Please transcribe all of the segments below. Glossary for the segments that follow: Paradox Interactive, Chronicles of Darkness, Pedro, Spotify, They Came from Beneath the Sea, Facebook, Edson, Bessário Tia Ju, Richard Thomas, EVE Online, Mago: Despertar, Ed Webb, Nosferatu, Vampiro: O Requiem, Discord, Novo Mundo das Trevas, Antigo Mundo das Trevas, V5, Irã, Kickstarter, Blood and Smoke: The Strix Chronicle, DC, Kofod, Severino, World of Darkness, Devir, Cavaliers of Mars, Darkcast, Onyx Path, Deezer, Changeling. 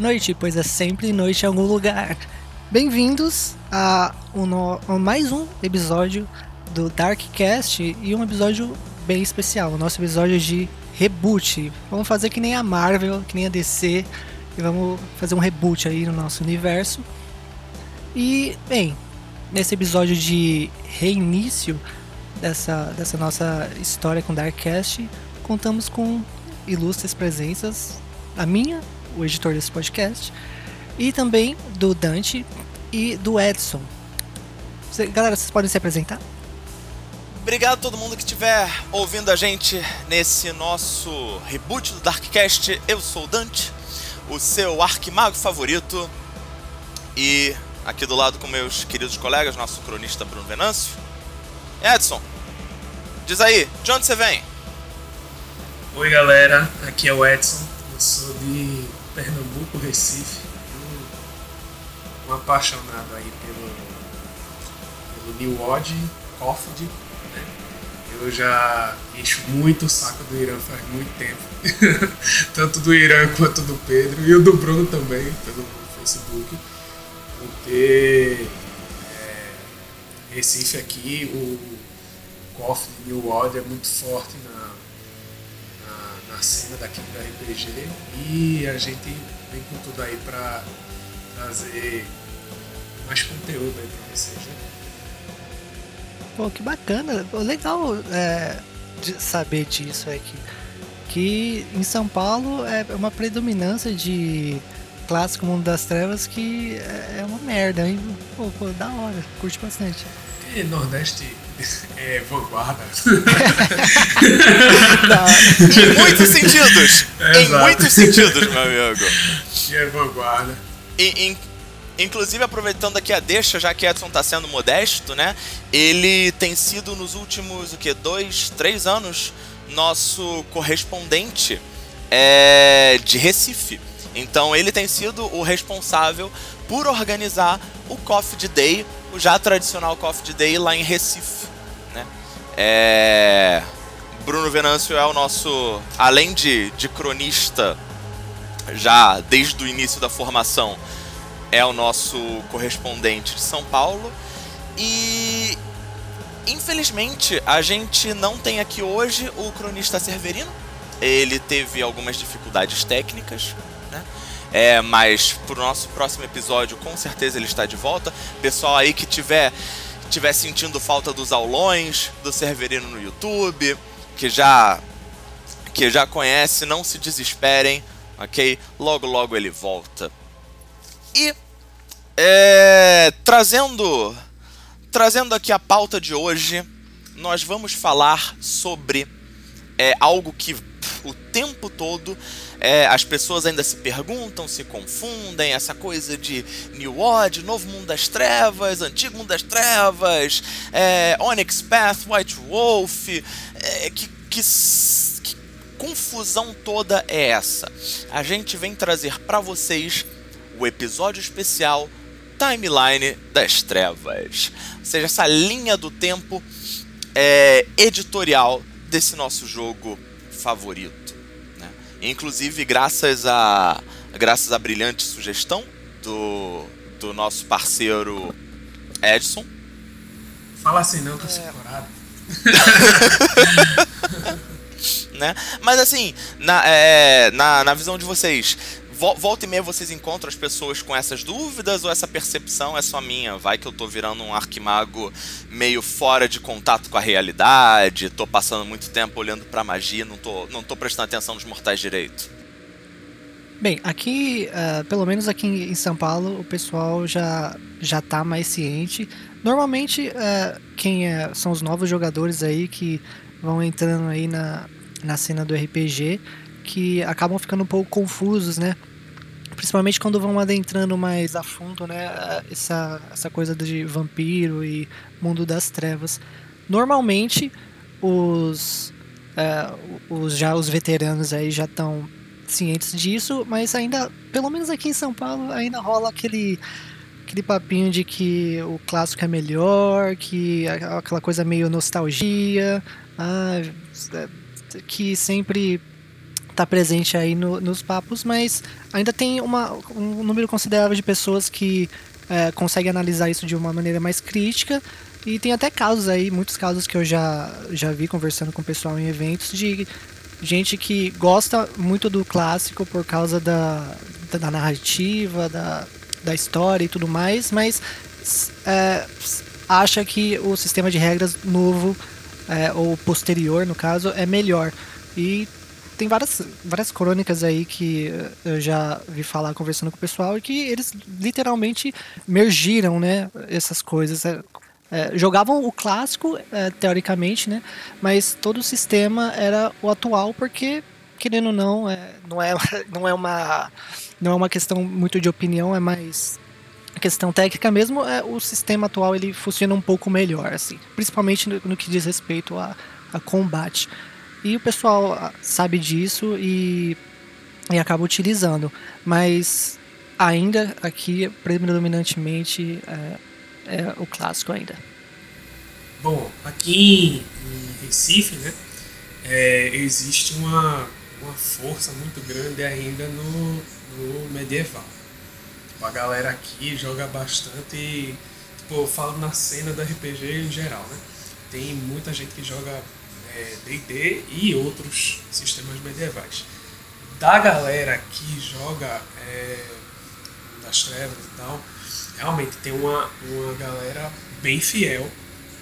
boa noite, pois é sempre noite em algum lugar. Bem-vindos a mais um episódio do Darkcast e um episódio bem especial, o nosso episódio de reboot. Vamos fazer que nem a Marvel, que nem a DC, e vamos fazer um reboot aí no nosso universo. E, bem, nesse episódio de reinício dessa nossa história com Darkcast, contamos com ilustres presenças, a minha, o editor desse podcast, e também do Dante e do Edson. Galera, vocês podem se apresentar? Obrigado a todo mundo que estiver ouvindo a gente nesse nosso reboot do Darkcast. Eu sou o Dante, o seu arquimago favorito, e aqui do lado com meus queridos colegas, nosso cronista Bruno Venâncio. Edson, diz aí, de onde você vem? Oi galera, aqui é o Edson, eu sou de Pernambuco, Recife, um apaixonado aí pelo New World, Kofod, né? Eu já encho muito o saco do Irã faz muito tempo, tanto do Irã quanto do Pedro e o do Bruno também, pelo Facebook, por ter Recife aqui, o Coffee Day New World é muito forte na cena daqui do RPG e a gente vem com tudo aí pra trazer mais conteúdo aí pra vocês, né? Pô, que bacana, legal de saber disso aqui, que em São Paulo é uma predominância de clássico Mundo das Trevas, que é uma merda, hein? Pô, da hora, curte bastante. E Nordeste é vanguarda. Em muitos sentidos! Exato. Em muitos sentidos, meu amigo. E é vanguarda. Inclusive, aproveitando aqui a deixa, já que Edson tá sendo modesto, né? Ele tem sido nos últimos, 2, 3 anos, nosso correspondente de Recife. Então ele tem sido o responsável por organizar o Coffee Day, o já tradicional Coffee Day lá em Recife, né? Bruno Venâncio é o nosso, além de cronista, já desde o início da formação, é o nosso correspondente de São Paulo. E infelizmente a gente não tem aqui hoje o cronista Severino, ele teve algumas dificuldades técnicas, né? Mas pro nosso próximo episódio com certeza ele está de volta. Pessoal aí que tiver sentindo falta dos aulões do Severino no YouTube, que já conhece, não se desesperem, ok? Logo logo ele volta. E trazendo aqui a pauta de hoje, nós vamos falar sobre algo que o tempo todo as pessoas ainda se perguntam, se confundem, essa coisa de New World, Novo Mundo das Trevas, Antigo Mundo das Trevas, Onyx Path, White Wolf, que confusão toda é essa? A gente vem trazer para vocês o episódio especial Timeline das Trevas, ou seja, essa linha do tempo editorial desse nosso jogo favorito, né? Inclusive graças à brilhante sugestão do nosso parceiro Edson. Fala assim não, que eu sou corado. Né? Mas assim, na visão de vocês, volta e meia vocês encontram as pessoas com essas dúvidas, ou essa percepção é só minha? Vai que eu tô virando um arquimago meio fora de contato com a realidade, tô passando muito tempo olhando pra magia, não tô prestando atenção nos mortais direito. Bem, aqui, pelo menos aqui em São Paulo, o pessoal já tá mais ciente. Normalmente, são os novos jogadores aí que vão entrando aí na cena do RPG, que acabam ficando um pouco confusos, né? Principalmente quando vão adentrando mais a fundo, né? Essa coisa de vampiro e mundo das trevas. Normalmente, os veteranos aí já estão cientes disso, mas ainda, pelo menos aqui em São Paulo, ainda rola aquele papinho de que o clássico é melhor, que aquela coisa meio nostalgia, que sempre tá presente aí nos papos, mas ainda tem um número considerável de pessoas que conseguem analisar isso de uma maneira mais crítica. E tem até casos aí, muitos casos que eu já vi conversando com o pessoal em eventos, de gente que gosta muito do clássico por causa da narrativa, da história e tudo mais, mas acha que o sistema de regras novo, ou posterior no caso, é melhor. E tem várias crônicas aí que eu já vi falar conversando com o pessoal, e que eles literalmente mergiram, né, essas coisas. Jogavam o clássico, teoricamente, né? Mas todo o sistema era o atual, porque, querendo ou não, não é uma questão muito de opinião, é mais questão técnica mesmo. O sistema atual ele funciona um pouco melhor, assim, principalmente no que diz respeito a combate. E o pessoal sabe disso e acaba utilizando, mas ainda aqui predominantemente é o clássico ainda. Bom, aqui em Recife, né, existe uma força muito grande ainda no medieval. Tipo, a galera aqui joga bastante, tipo, eu falo na cena do RPG em geral, né? Tem muita gente que joga D&D e outros sistemas medievais. Da galera que joga das trevas e tal, realmente tem uma galera bem fiel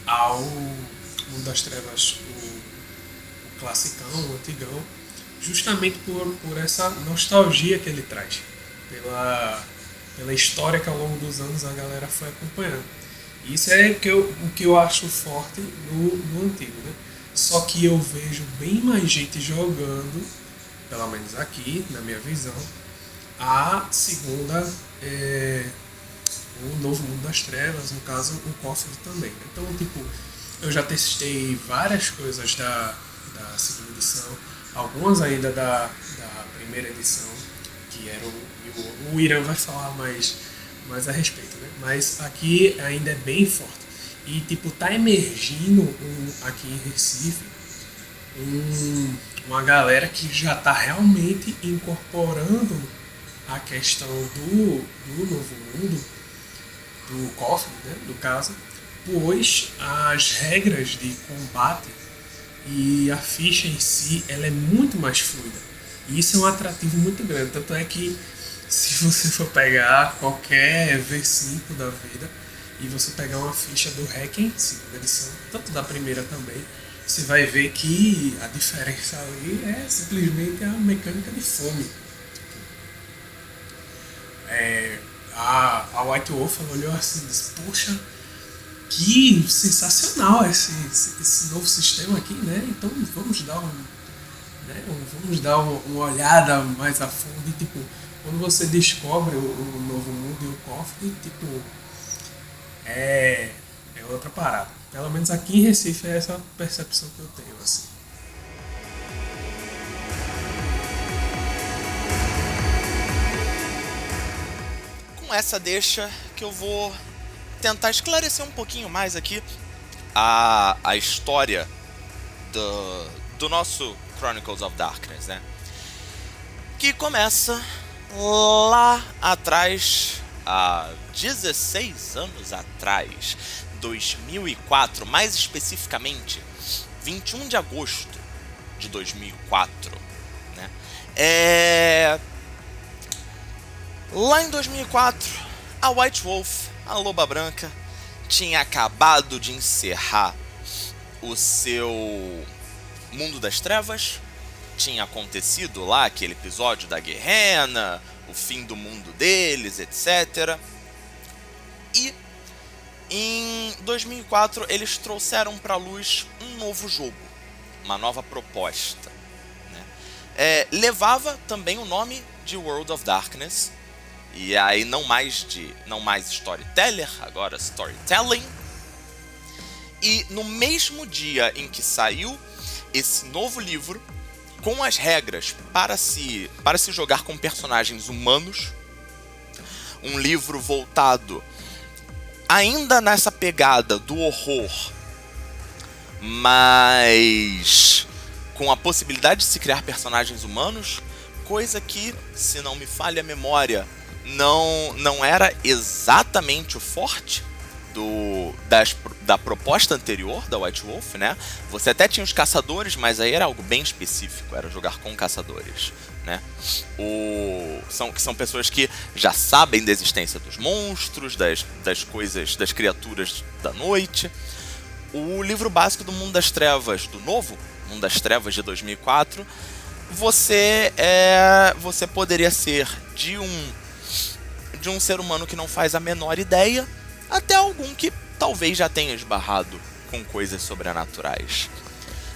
ao Mundo das Trevas, o classicão, o antigão, justamente por essa nostalgia que ele traz, pela história que ao longo dos anos a galera foi acompanhando. Isso é o que eu acho forte no antigo, né? Só que eu vejo bem mais gente jogando, pelo menos aqui, na minha visão, a segunda, o Novo Mundo das Trevas, no caso, o Kofod também. Então, tipo, eu já testei várias coisas da segunda edição, algumas ainda da primeira edição, que era o Irã vai falar mais a respeito, né? Mas aqui ainda é bem forte. E, tipo, tá emergindo aqui em Recife uma galera que já tá realmente incorporando a questão do Novo Mundo, do Kofod, né, do caso, pois as regras de combate e a ficha em si, ela é muito mais fluida. E isso é um atrativo muito grande. Tanto é que, se você for pegar qualquer V5 da vida, e você pegar uma ficha do Requiem, segunda edição, tanto da primeira também, você vai ver que a diferença ali é simplesmente a mecânica de fome. A White Wolf olhou assim e disse: poxa, que sensacional esse novo sistema aqui, né? Então vamos dar uma olhada mais a fundo. E, tipo, quando você descobre o Novo Mundo e o Kofod, tipo, é outra parada. Pelo menos aqui em Recife é essa percepção que eu tenho, assim. Com essa deixa que eu vou tentar esclarecer um pouquinho mais aqui a história do nosso Chronicles of Darkness, né? Que começa lá atrás, há 16 anos atrás, 2004, mais especificamente 21 de agosto de 2004, né? Lá em 2004, a White Wolf, a Loba Branca, tinha acabado de encerrar o seu Mundo das Trevas. Tinha acontecido lá aquele episódio da Guerrena, o fim do mundo deles, etc. E em 2004 eles trouxeram para a luz um novo jogo, uma nova proposta, né? Levava também o nome de World of Darkness, e aí não mais Storyteller, agora Storytelling. E no mesmo dia em que saiu esse novo livro, com as regras para se jogar com personagens humanos, um livro voltado ainda nessa pegada do horror, mas com a possibilidade de se criar personagens humanos, coisa que, se não me falha a memória, não era exatamente o forte da proposta anterior da White Wolf, né? Você até tinha os caçadores, mas aí era algo bem específico, era jogar com caçadores, né? Que são pessoas que já sabem da existência dos monstros, das coisas, das criaturas da noite. O livro básico do Mundo das Trevas, do novo Mundo das Trevas de 2004, você poderia ser de um ser humano que não faz a menor ideia, até algum que talvez já tenha esbarrado com coisas sobrenaturais.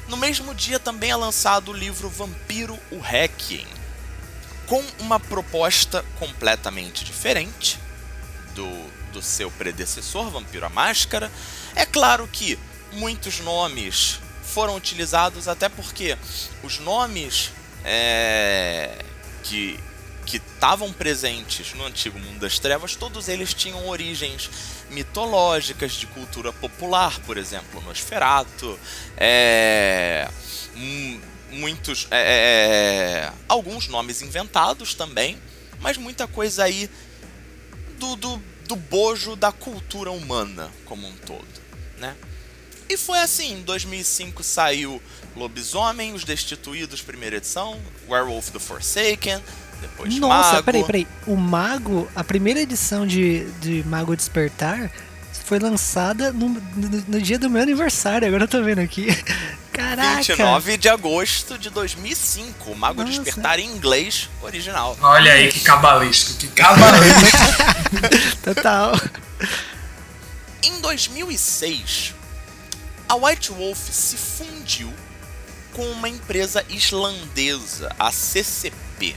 No mesmo dia também é lançado o livro Vampiro: O Requiem, com uma proposta completamente diferente do seu predecessor, Vampiro: A Máscara. É claro que muitos nomes foram utilizados, até porque os nomes que estavam presentes no Antigo Mundo das Trevas, todos eles tinham origens mitológicas, de cultura popular. Por exemplo, Nosferatu, alguns nomes inventados também, mas muita coisa aí do bojo da cultura humana como um todo, né? E foi assim, em 2005 saiu Lobisomem: Os Destituídos, primeira edição, Werewolf the Forsaken, depois Mago... Nossa, peraí, o Mago, a primeira edição de Mago Despertar foi lançada no dia do meu aniversário, agora eu tô vendo aqui. Caraca! 29 de agosto de 2005, o Mago Despertar em inglês original. Olha aí que cabalístico! Total! Em 2006, a White Wolf se fundiu com uma empresa islandesa, a CCP.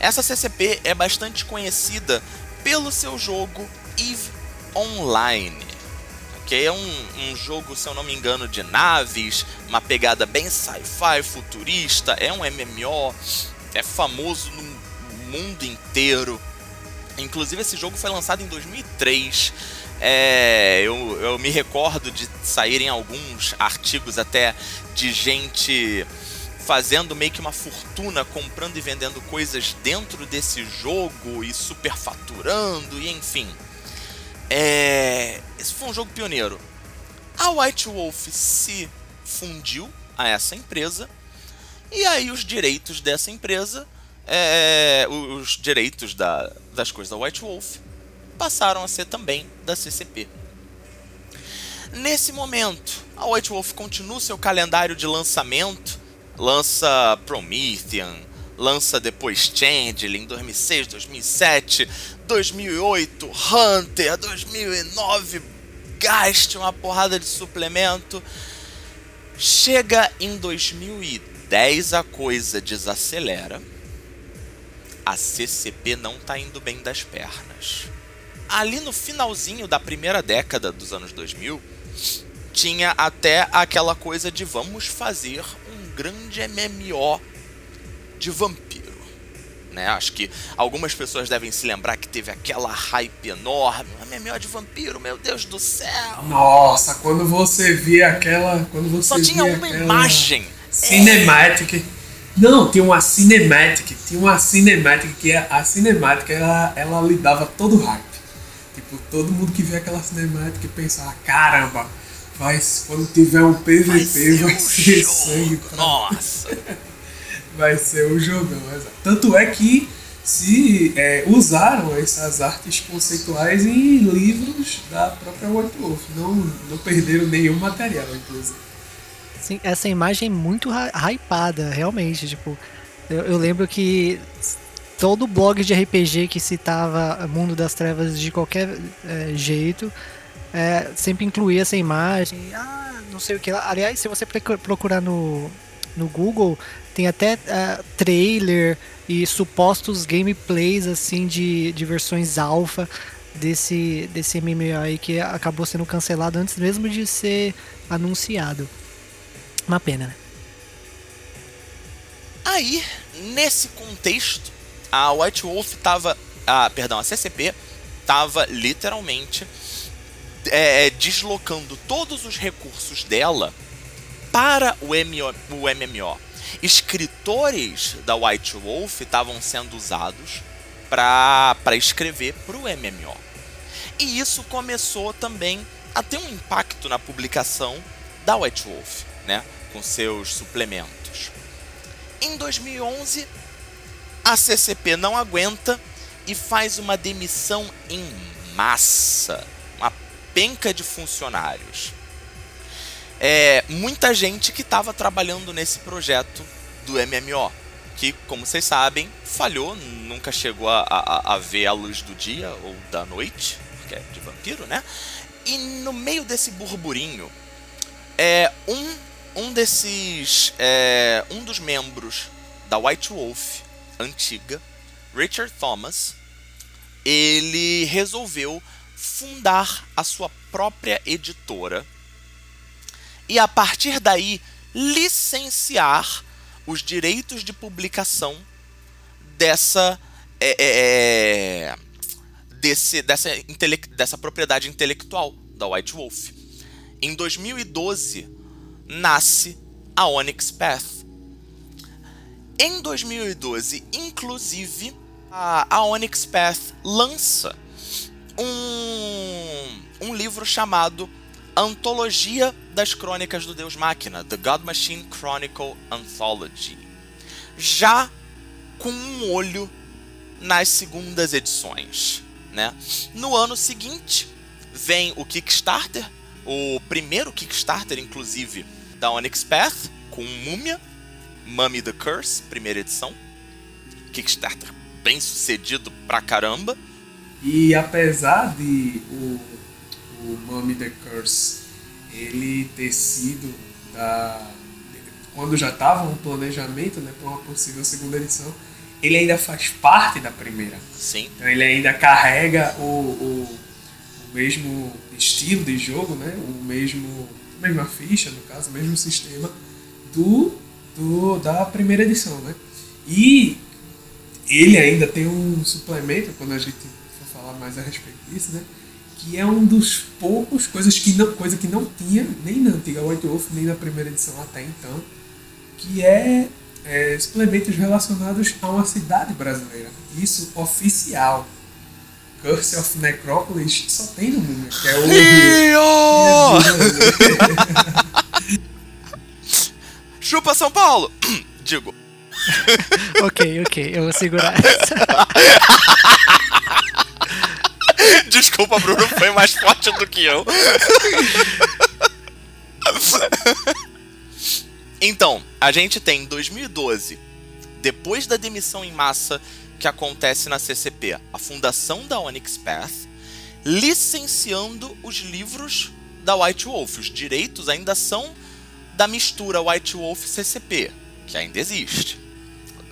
Essa CCP é bastante conhecida pelo seu jogo EVE Online. Okay? É um jogo, se eu não me engano, de naves, uma pegada bem sci-fi, futurista, é um MMO, é famoso no mundo inteiro. Inclusive esse jogo foi lançado em 2003, eu me recordo de saírem alguns artigos até de gente fazendo meio que uma fortuna, comprando e vendendo coisas dentro desse jogo e superfaturando, e enfim. Esse foi um jogo pioneiro. A White Wolf se fundiu a essa empresa, e aí os direitos dessa empresa, os direitos das coisas da White Wolf, passaram a ser também da CCP. Nesse momento, a White Wolf continua seu calendário de lançamento, lança Promethean, lança depois Changeling, 2006, 2007, 2008, Hunter, 2009, Geist, uma porrada de suplemento. Chega em 2010, a coisa desacelera. A CCP não tá indo bem das pernas. Ali no finalzinho da primeira década dos anos 2000, tinha até aquela coisa de vamos fazer um grande MMO de vampiro, né? Acho que algumas pessoas devem se lembrar que teve aquela hype enorme, MMO de vampiro, meu Deus do céu! Nossa, quando você via aquela... Só tinha uma imagem! Cinematic. Não, tinha uma cinematic que a cinematic ela lidava todo o hype. Tipo, todo mundo que via aquela cinematic pensava, caramba, mas quando tiver um PVP vai ser sangue. Nossa! Vai ser um jogão, exato. Tanto é que se usaram essas artes conceituais em livros da própria White Wolf. Não perderam nenhum material, inclusive. Sim, essa imagem é muito hypada, realmente. Tipo, eu lembro que todo blog de RPG que citava Mundo das Trevas de qualquer jeito sempre incluía essa imagem. Não sei o que lá. Aliás, se você procurar no Google, tem até trailer e supostos gameplays assim de versões alfa desse MMO aí, que acabou sendo cancelado antes mesmo de ser anunciado. Uma pena, né? Aí, nesse contexto, a White Wolf tava... a CCP tava literalmente deslocando todos os recursos dela para o MMO. Escritores da White Wolf estavam sendo usados para escrever para o MMO. E isso começou também a ter um impacto na publicação da White Wolf, né, com seus suplementos. Em 2011, a CCP não aguenta e faz uma demissão em massa, uma penca de funcionários. Muita gente que estava trabalhando nesse projeto do MMO, que, como vocês sabem, falhou, nunca chegou a ver a luz do dia ou da noite, porque é de vampiro, né? E no meio desse burburinho, um dos membros da White Wolf antiga, Richard Thomas, ele resolveu fundar a sua própria editora e, a partir daí, licenciar os direitos de publicação dessa propriedade intelectual da White Wolf. Em 2012, nasce a Onyx Path. Em 2012, inclusive, a Onyx Path lança um livro chamado Antologia das Crônicas do Deus Máquina, The God Machine Chronicle Anthology, já com um olho nas segundas edições, né? No ano seguinte, vem o Kickstarter, o primeiro Kickstarter, inclusive, da Onyx Path, com Múmia, Mummy the Curse, primeira edição. Kickstarter bem sucedido pra caramba. E apesar de o Mummy the Curse ele ter sido quando já estava no planejamento, né, para uma possível segunda edição, ele ainda faz parte da primeira. Sim. Então ele ainda carrega o mesmo estilo de jogo, né, a mesma ficha, no caso, o mesmo sistema da primeira edição, né? E ele ainda tem um suplemento, quando a gente for falar mais a respeito disso, né, que é um dos poucos coisa que não tinha nem na antiga White Wolf, nem na primeira edição até então, que é suplementos relacionados a uma cidade brasileira. Isso oficial. Curse of Necrópolis só tem no mundo, que é o Rio. Chupa São Paulo! Digo. Ok, eu vou segurar essa. Desculpa, Bruno, foi mais forte do que eu. Então, a gente tem 2012, depois da demissão em massa que acontece na CCP, a fundação da Onyx Path, licenciando os livros da White Wolf. Os direitos ainda são da mistura White Wolf-CCP, que ainda existe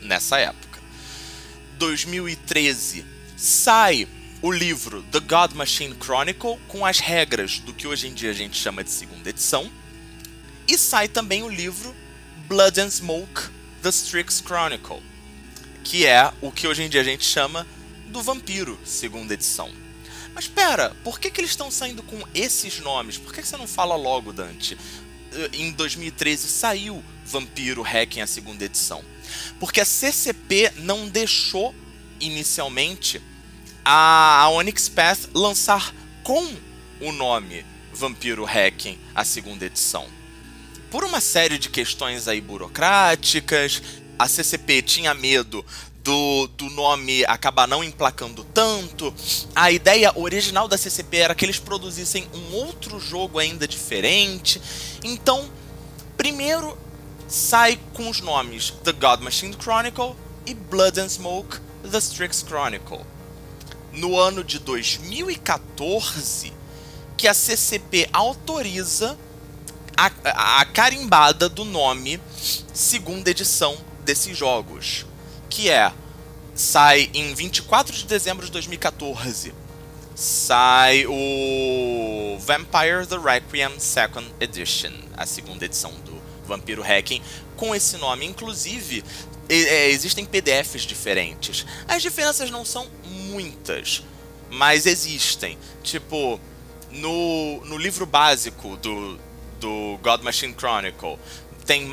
nessa época. 2013, sai o livro The God Machine Chronicle, com as regras do que hoje em dia a gente chama de segunda edição. E sai também o livro Blood and Smoke, The Strix Chronicle, que é o que hoje em dia a gente chama do Vampiro, segunda edição. Mas pera, por que eles estão saindo com esses nomes? Por que você não fala logo, Dante? Em 2013 saiu Vampiro: O Requiem, a segunda edição. Porque a CCP não deixou inicialmente a Onyx Path lançar com o nome Vampiro: O Requiem, a segunda edição. Por uma série de questões aí burocráticas, a CCP tinha medo do nome acabar não emplacando tanto. A ideia original da CCP era que eles produzissem um outro jogo ainda diferente. Então, primeiro sai com os nomes The God Machine Chronicle e Blood and Smoke, The Strix Chronicle. No ano de 2014, que a CCP autoriza a carimbada do nome segunda edição desses jogos, que sai em 24 de dezembro de 2014, sai o Vampiro: The Requiem Second Edition, a segunda edição do Vampiro Requiem, com esse nome. Inclusive, existem PDFs diferentes. As diferenças não são muitas, mas existem. Tipo, no livro básico do do God Machine Chronicle. Tem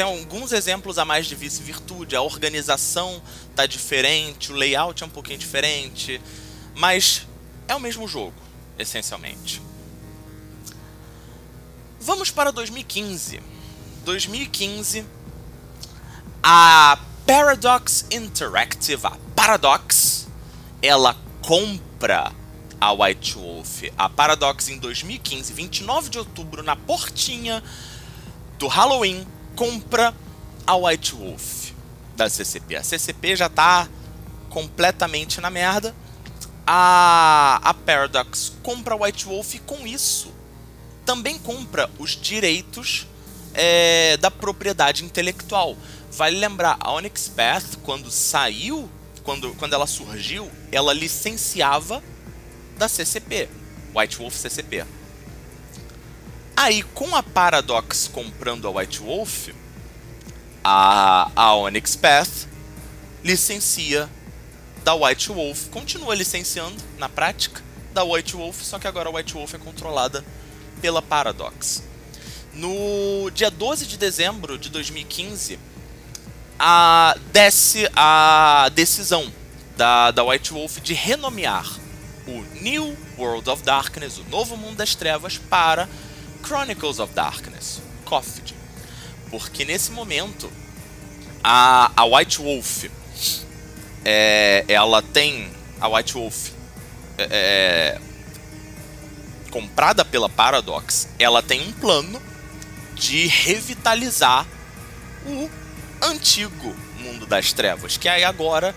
alguns exemplos a mais de vice-virtude. A organização tá diferente, o layout é um pouquinho diferente, mas é o mesmo jogo, essencialmente. Vamos para 2015. 2015, a Paradox Interactive, a Paradox, ela compra a White Wolf. A Paradox, em 2015, 29 de outubro, na portinha do Halloween, compra a White Wolf da CCP. A CCP já tá completamente na merda. A Paradox compra a White Wolf e com isso também compra os direitos da propriedade intelectual. Vale lembrar, a Onyx Path, quando saiu, quando ela surgiu, ela licenciava da CCP, White Wolf CCP. Aí, com a Paradox comprando a White Wolf, a Onyx Path licencia da White Wolf, continua licenciando, na prática, da White Wolf, só que agora a White Wolf é controlada pela Paradox. No dia 12 de dezembro de 2015, desce a decisão da White Wolf de renomear o New World of Darkness, o Novo Mundo das Trevas, para Chronicles of Darkness, Kofod. Porque nesse momento a White Wolf comprada pela Paradox, ela tem um plano de revitalizar o Antigo Mundo das Trevas, que aí agora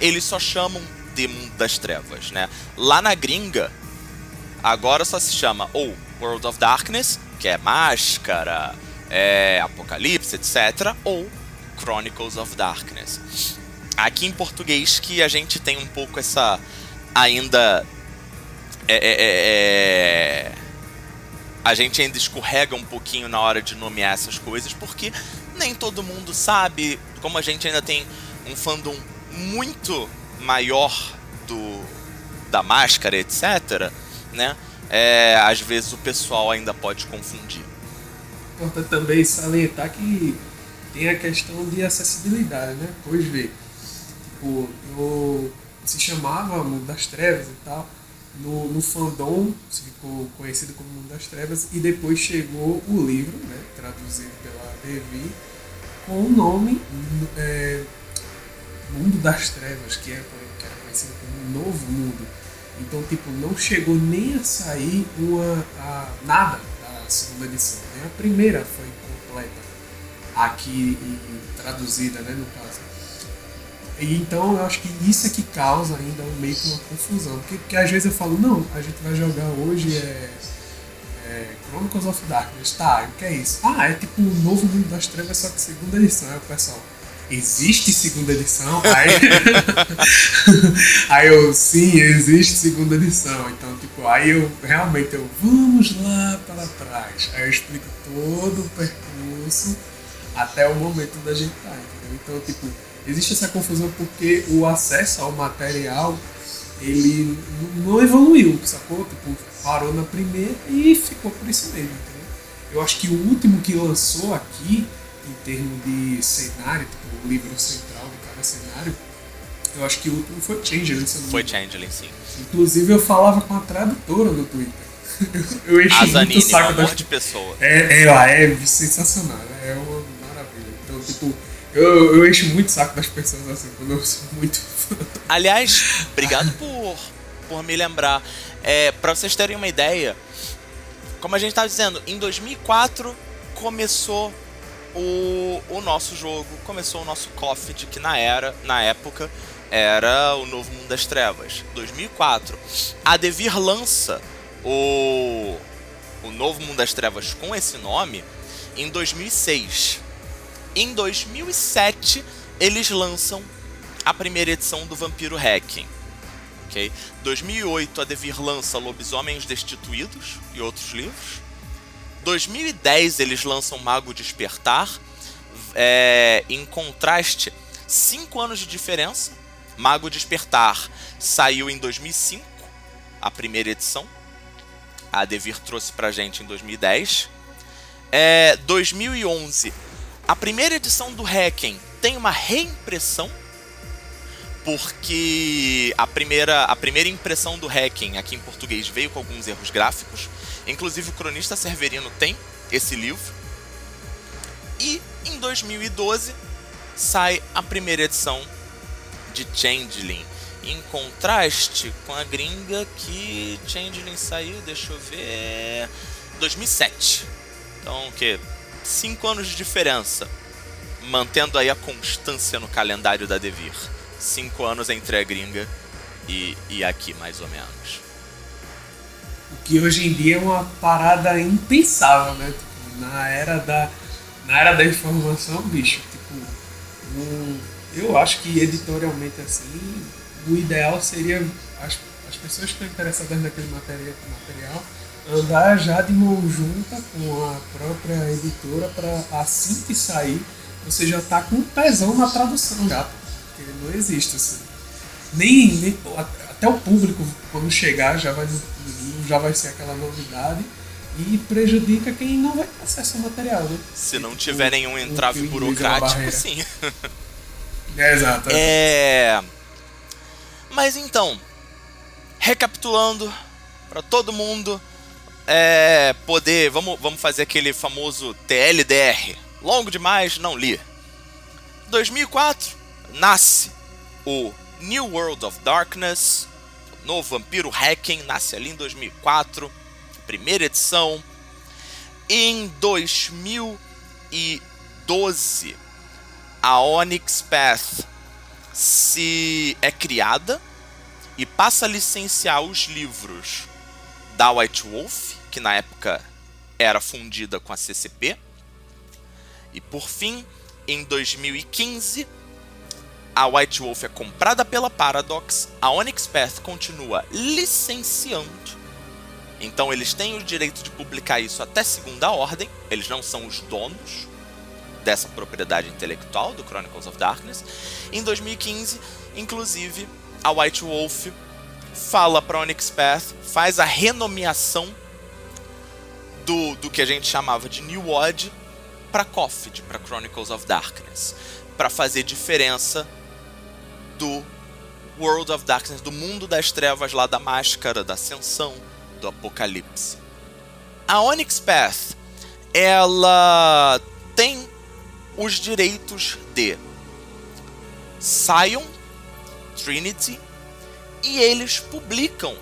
eles só chamam de Mundo das Trevas, né? Lá na gringa agora só se chama ou World of Darkness, que é Máscara, Apocalipse, etc, ou Chronicles of Darkness. Aqui em português que a gente tem um pouco essa ainda... a gente ainda escorrega um pouquinho na hora de nomear essas coisas, porque nem todo mundo sabe, como a gente ainda tem um fandom muito maior da Máscara, etc, né? Às vezes o pessoal ainda pode confundir. Importante também salientar que tem a questão de acessibilidade, né? Pois vê, tipo, se chamava Mundo das Trevas e tal, no fandom se ficou conhecido como Mundo das Trevas, e depois chegou o livro, né, traduzido pela Devir, com o nome Mundo das Trevas, que era conhecido como Novo Mundo. Então, tipo, não chegou nem a sair nada da segunda edição. Né? A primeira foi completa aqui e traduzida, né, no caso. E então, eu acho que isso é que causa ainda meio que uma confusão. Porque às vezes eu falo, não, a gente vai jogar hoje Chronicles of Darkness. Tá, o que é isso? Ah, é tipo um Novo Mundo das Trevas, só que segunda edição. Aí o pessoal... Existe segunda edição? Aí eu, sim, existe segunda edição. Então, tipo, aí eu realmente, vamos lá para trás. Aí eu explico todo o percurso até o momento da gente tá, entendeu? Então, tipo, existe essa confusão porque o acesso ao material, ele não evoluiu, sacou? Tipo, parou na primeira e ficou por isso mesmo, entendeu? Eu acho que o último que lançou aqui, em termos de cenário, tipo, o livro central de cada cenário, eu acho que o último foi Changeling. Foi Changeling, sim. Inclusive, eu falava com a tradutora no Twitter. Eu enchi muito o saco de pessoa. Ela é sensacional, é uma maravilha. Então, tipo, eu encho muito o saco das pessoas assim, quando eu sou muito fã. Aliás, obrigado por me lembrar. Pra vocês terem uma ideia, como a gente tava dizendo, em 2004 começou o nosso jogo, começou o nosso Kofod, que na época era o Novo Mundo das Trevas, 2004. A Devir lança o Novo Mundo das Trevas com esse nome em 2006. Em 2007, eles lançam a primeira edição do Vampiro: O Requiem. Okay? 2008, a Devir lança Lobisomem: Os Destituídos e outros livros. 2010 eles lançam Mago: Despertar, em contraste, 5 anos de diferença. Mago: Despertar saiu em 2005, a primeira edição. A Devir trouxe pra gente em 2010, é 2011. A primeira edição do Requiem tem uma reimpressão, porque a primeira impressão do Requiem aqui em português veio com alguns erros gráficos. Inclusive o cronista Severino tem esse livro. E em 2012 sai a primeira edição de Changeling. Em contraste com a gringa, que Changeling saiu, deixa eu ver, 2007. Então o que? 5 anos de diferença. Mantendo aí a constância no calendário da Devir. 5 anos entre a gringa e aqui, mais ou menos. O que hoje em dia é uma parada impensável, né? Tipo, na era da informação, bicho, tipo, eu acho que editorialmente assim, o ideal seria as pessoas que estão interessadas naquele material andar já de mão junta com a própria editora, para assim que sair, você já tá com um pezão na tradução já, porque não existe assim. Nem até o público, quando chegar, já vai ser aquela novidade e prejudica quem não vai ter acesso ao material, né? Se não tiver nenhum entrave burocrático, sim. É, exato. Mas então, recapitulando para todo mundo, vamos fazer aquele famoso TLDR. Longo demais, não li. 2004 nasce o New World of Darkness, o novo Vampiro Requiem, nasce ali em 2004, primeira edição. Em 2012, a Onyx Path é criada e passa a licenciar os livros da White Wolf, que na época era fundida com a CCP. E por fim, em 2015, a White Wolf é comprada pela Paradox, a Onyx Path continua licenciando. Então eles têm o direito de publicar isso até segunda ordem, eles não são os donos dessa propriedade intelectual do Chronicles of Darkness. Em 2015, inclusive, a White Wolf fala para Onyx Path, faz a renomeação do que a gente chamava de New World para Kofod, para Chronicles of Darkness, para fazer diferença do World of Darkness, do mundo das trevas lá, da máscara, da ascensão, do apocalipse. A Onyx Path, ela tem os direitos de Sion, Trinity, e eles publicam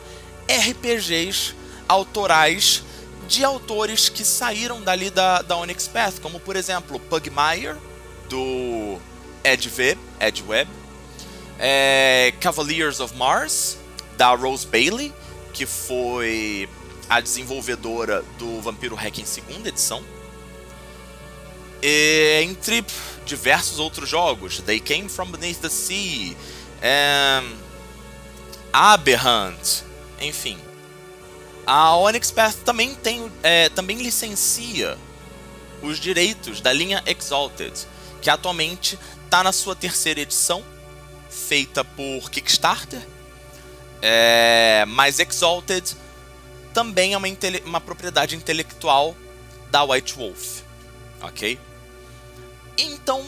RPGs autorais de autores que saíram dali da Onyx Path, como por exemplo Pugmire, do Ed Webb, Cavaliers of Mars, da Rose Bailey, que foi a desenvolvedora do Vampiro Requiem segunda edição, e, entre diversos outros jogos, They Came From Beneath the Sea, Aberrant, enfim. A Onyx Path também também licencia os direitos da linha Exalted, que atualmente está na sua terceira edição, feita por Kickstarter. Mas Exalted também é uma propriedade intelectual da White Wolf, ok? Então,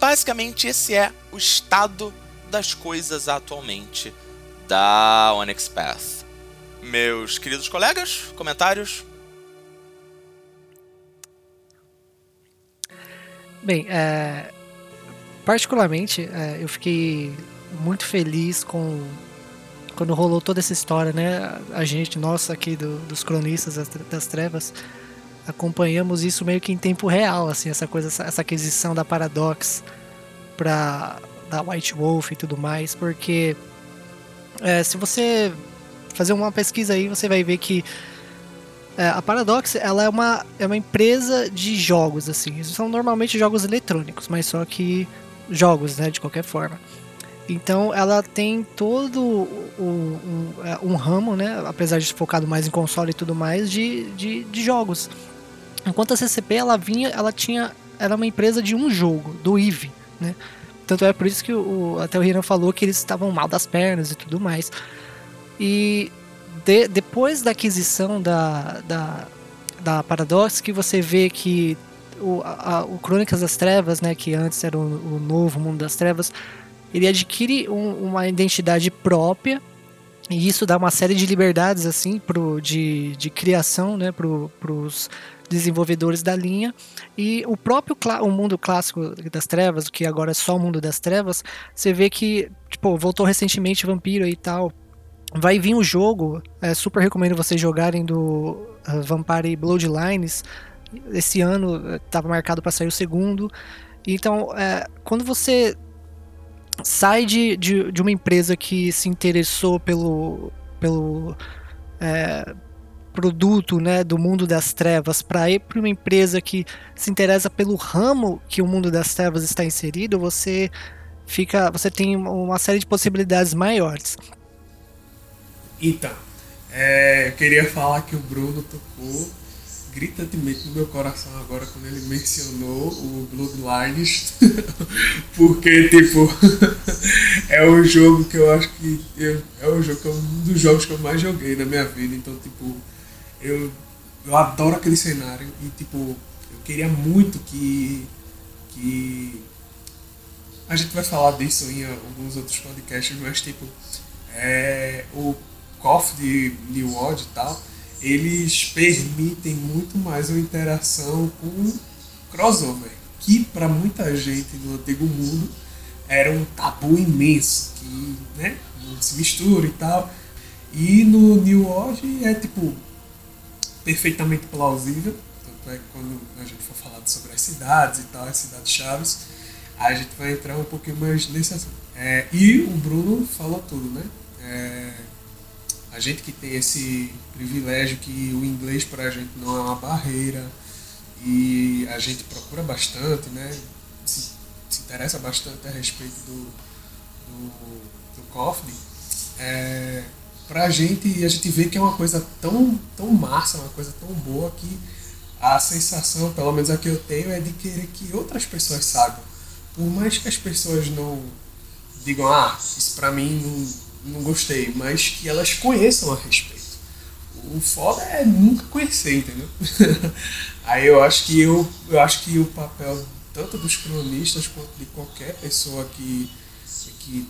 basicamente esse é o estado das coisas atualmente da Onyx Path. Meus queridos colegas, comentários? Bem, particularmente eu fiquei muito feliz quando rolou toda essa história, né? A gente, nós aqui dos cronistas das trevas, acompanhamos isso meio que em tempo real, assim, essa aquisição da Paradox da White Wolf e tudo mais, porque se você fazer uma pesquisa aí, você vai ver que a Paradox, ela é uma empresa de jogos, assim. São normalmente jogos eletrônicos, mas só que jogos, né, de qualquer forma. Então ela tem todo um ramo, né, apesar de focado mais em console e tudo mais, de jogos. Enquanto a CCP, era uma empresa de um jogo, do Eve, né? Tanto é por isso que até o Irã falou que eles estavam mal das pernas e tudo mais. E depois da aquisição da da Paradox, que você vê que o Crônicas das Trevas, né, que antes era o Novo Mundo das Trevas, ele adquire uma identidade própria, e isso dá uma série de liberdades assim, de criação, né, para os desenvolvedores da linha. E o próprio o mundo clássico das trevas, que agora é só o Mundo das Trevas, você vê que tipo, voltou recentemente Vampiro e tal. Vai vir um jogo, super recomendo vocês jogarem, do Vampire Bloodlines. Esse ano estava marcado para sair o segundo. Então, quando você sai de uma empresa que se interessou pelo produto, né, do Mundo das Trevas, para ir para uma empresa que se interessa pelo ramo que o Mundo das Trevas está inserido, você tem uma série de possibilidades maiores. Então, eu queria falar que o Bruno tocou gritantemente no meu coração agora quando ele mencionou o Bloodlines, porque tipo é um jogo que eu acho que é um dos jogos que eu mais joguei na minha vida. Então tipo eu adoro aquele cenário e tipo eu queria muito que a gente vai falar disso em alguns outros podcasts, mas tipo o Coffee de New World e tal, eles permitem muito mais uma interação com o crossover, que para muita gente no Antigo Mundo era um tabu imenso, que, né, não se mistura e tal. E no New World é tipo perfeitamente plausível, tanto é que quando a gente for falar sobre as cidades e tal, as cidades-chaves, a gente vai entrar um pouquinho mais nesse assunto. E o Bruno falou tudo, né? A gente que tem esse privilégio que o inglês pra gente não é uma barreira e a gente procura bastante, né? Se interessa bastante a respeito do Kofod. Pra gente, a gente vê que é uma coisa tão, tão massa, uma coisa tão boa, que a sensação, pelo menos a que eu tenho, é de querer que outras pessoas saibam. Por mais que as pessoas não digam, isso pra mim não gostei, mas que elas conheçam a respeito. O foda é nunca conhecer, entendeu? Aí eu acho que o papel tanto dos cronistas quanto de qualquer pessoa que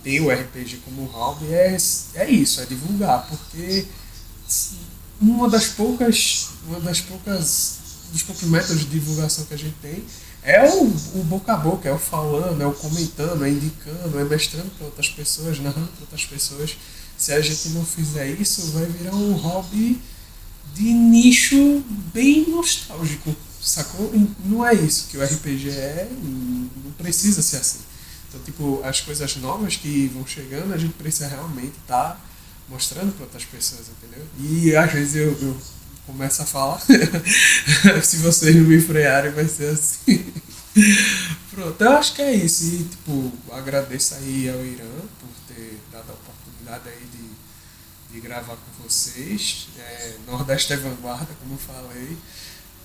tem o RPG como hobby é isso, é divulgar, porque dos poucos métodos de divulgação que a gente tem é o boca a boca, é o falando, é o comentando, é indicando, é mestrando para outras pessoas, narrando para outras pessoas. Se a gente não fizer isso, vai virar um hobby de nicho bem nostálgico, sacou? Não é isso que o RPG é, não precisa ser assim. Então, tipo, as coisas novas que vão chegando, a gente precisa realmente estar mostrando para outras pessoas, entendeu? E às vezes eu começa a falar. Se vocês não me frearem, vai ser assim. Pronto, eu acho que é isso. E, tipo, agradeço aí ao Irã por ter dado a oportunidade aí de gravar com vocês. Nordeste é vanguarda, como eu falei.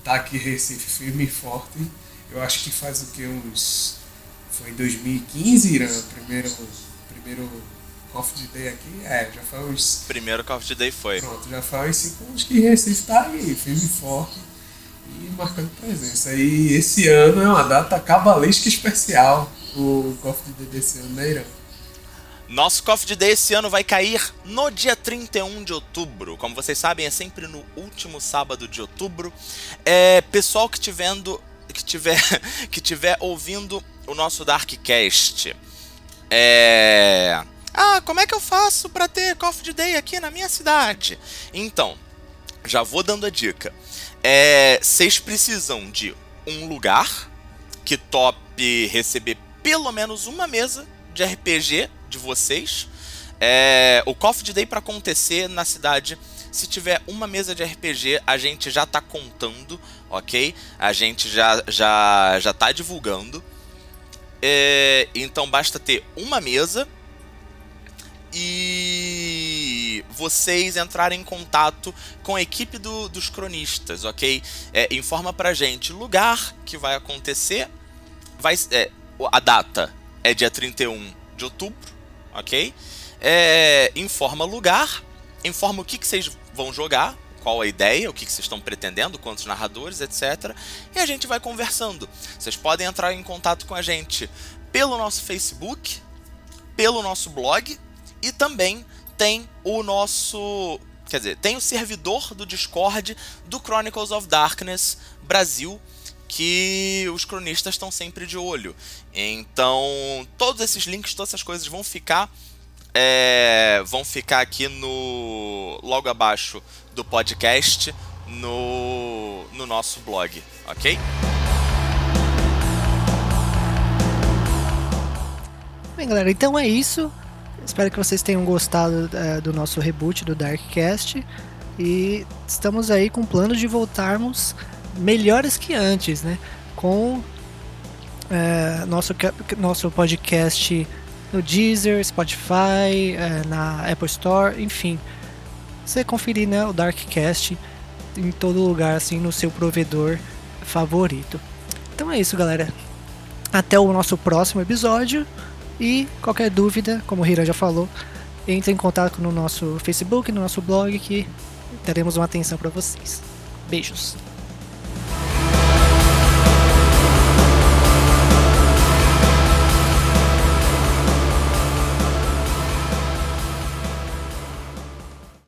Tá aqui Recife firme e forte. Eu acho que faz o que uns... Foi em 2015, Irã, primeiro Coffee Day aqui, já foi uns... Primeiro Coffee Day foi. Pronto, já foi uns 5 anos que Recife tá aí, firme e forte, e marcando presença. E esse ano é uma data cabalística especial, o Coffee Day desse ano, né, Irã? Nosso Coffee Day esse ano vai cair no dia 31 de outubro. Como vocês sabem, é sempre no último sábado de outubro. Pessoal que tiver ouvindo o nosso Darkcast, como é que eu faço pra ter Coffee Day aqui na minha cidade? Então, já vou dando a dica. Vocês precisam de um lugar que tope receber pelo menos uma mesa de RPG de vocês. O Coffee Day pra acontecer na cidade, se tiver uma mesa de RPG, a gente já tá contando, ok? A gente já tá divulgando. Então basta ter uma mesa e vocês entrarem em contato com a equipe dos cronistas, ok? Informa pra gente o lugar que vai acontecer, a data é dia 31 de outubro, ok? Informa o lugar, informa o que vocês vão jogar, qual a ideia, o que vocês estão pretendendo, quantos narradores, etc. E a gente vai conversando. Vocês podem entrar em contato com a gente pelo nosso Facebook, pelo nosso blog, e também tem o nosso... Quer dizer, tem o servidor do Discord do Chronicles of Darkness Brasil, que os cronistas estão sempre de olho. Então, todos esses links, todas essas coisas vão ficar aqui no logo abaixo do podcast, no nosso blog, ok? Bem, galera, então é isso. Espero que vocês tenham gostado do nosso reboot do Darkcast. E estamos aí com planos de voltarmos melhores que antes, né? Com nosso podcast no Deezer, Spotify, na Apple Store, enfim. Você conferir, né, o Darkcast em todo lugar, assim, no seu provedor favorito. Então é isso, galera. Até o nosso próximo episódio. E qualquer dúvida, como o Hira já falou, entre em contato no nosso Facebook, no nosso blog, que daremos uma atenção para vocês. Beijos!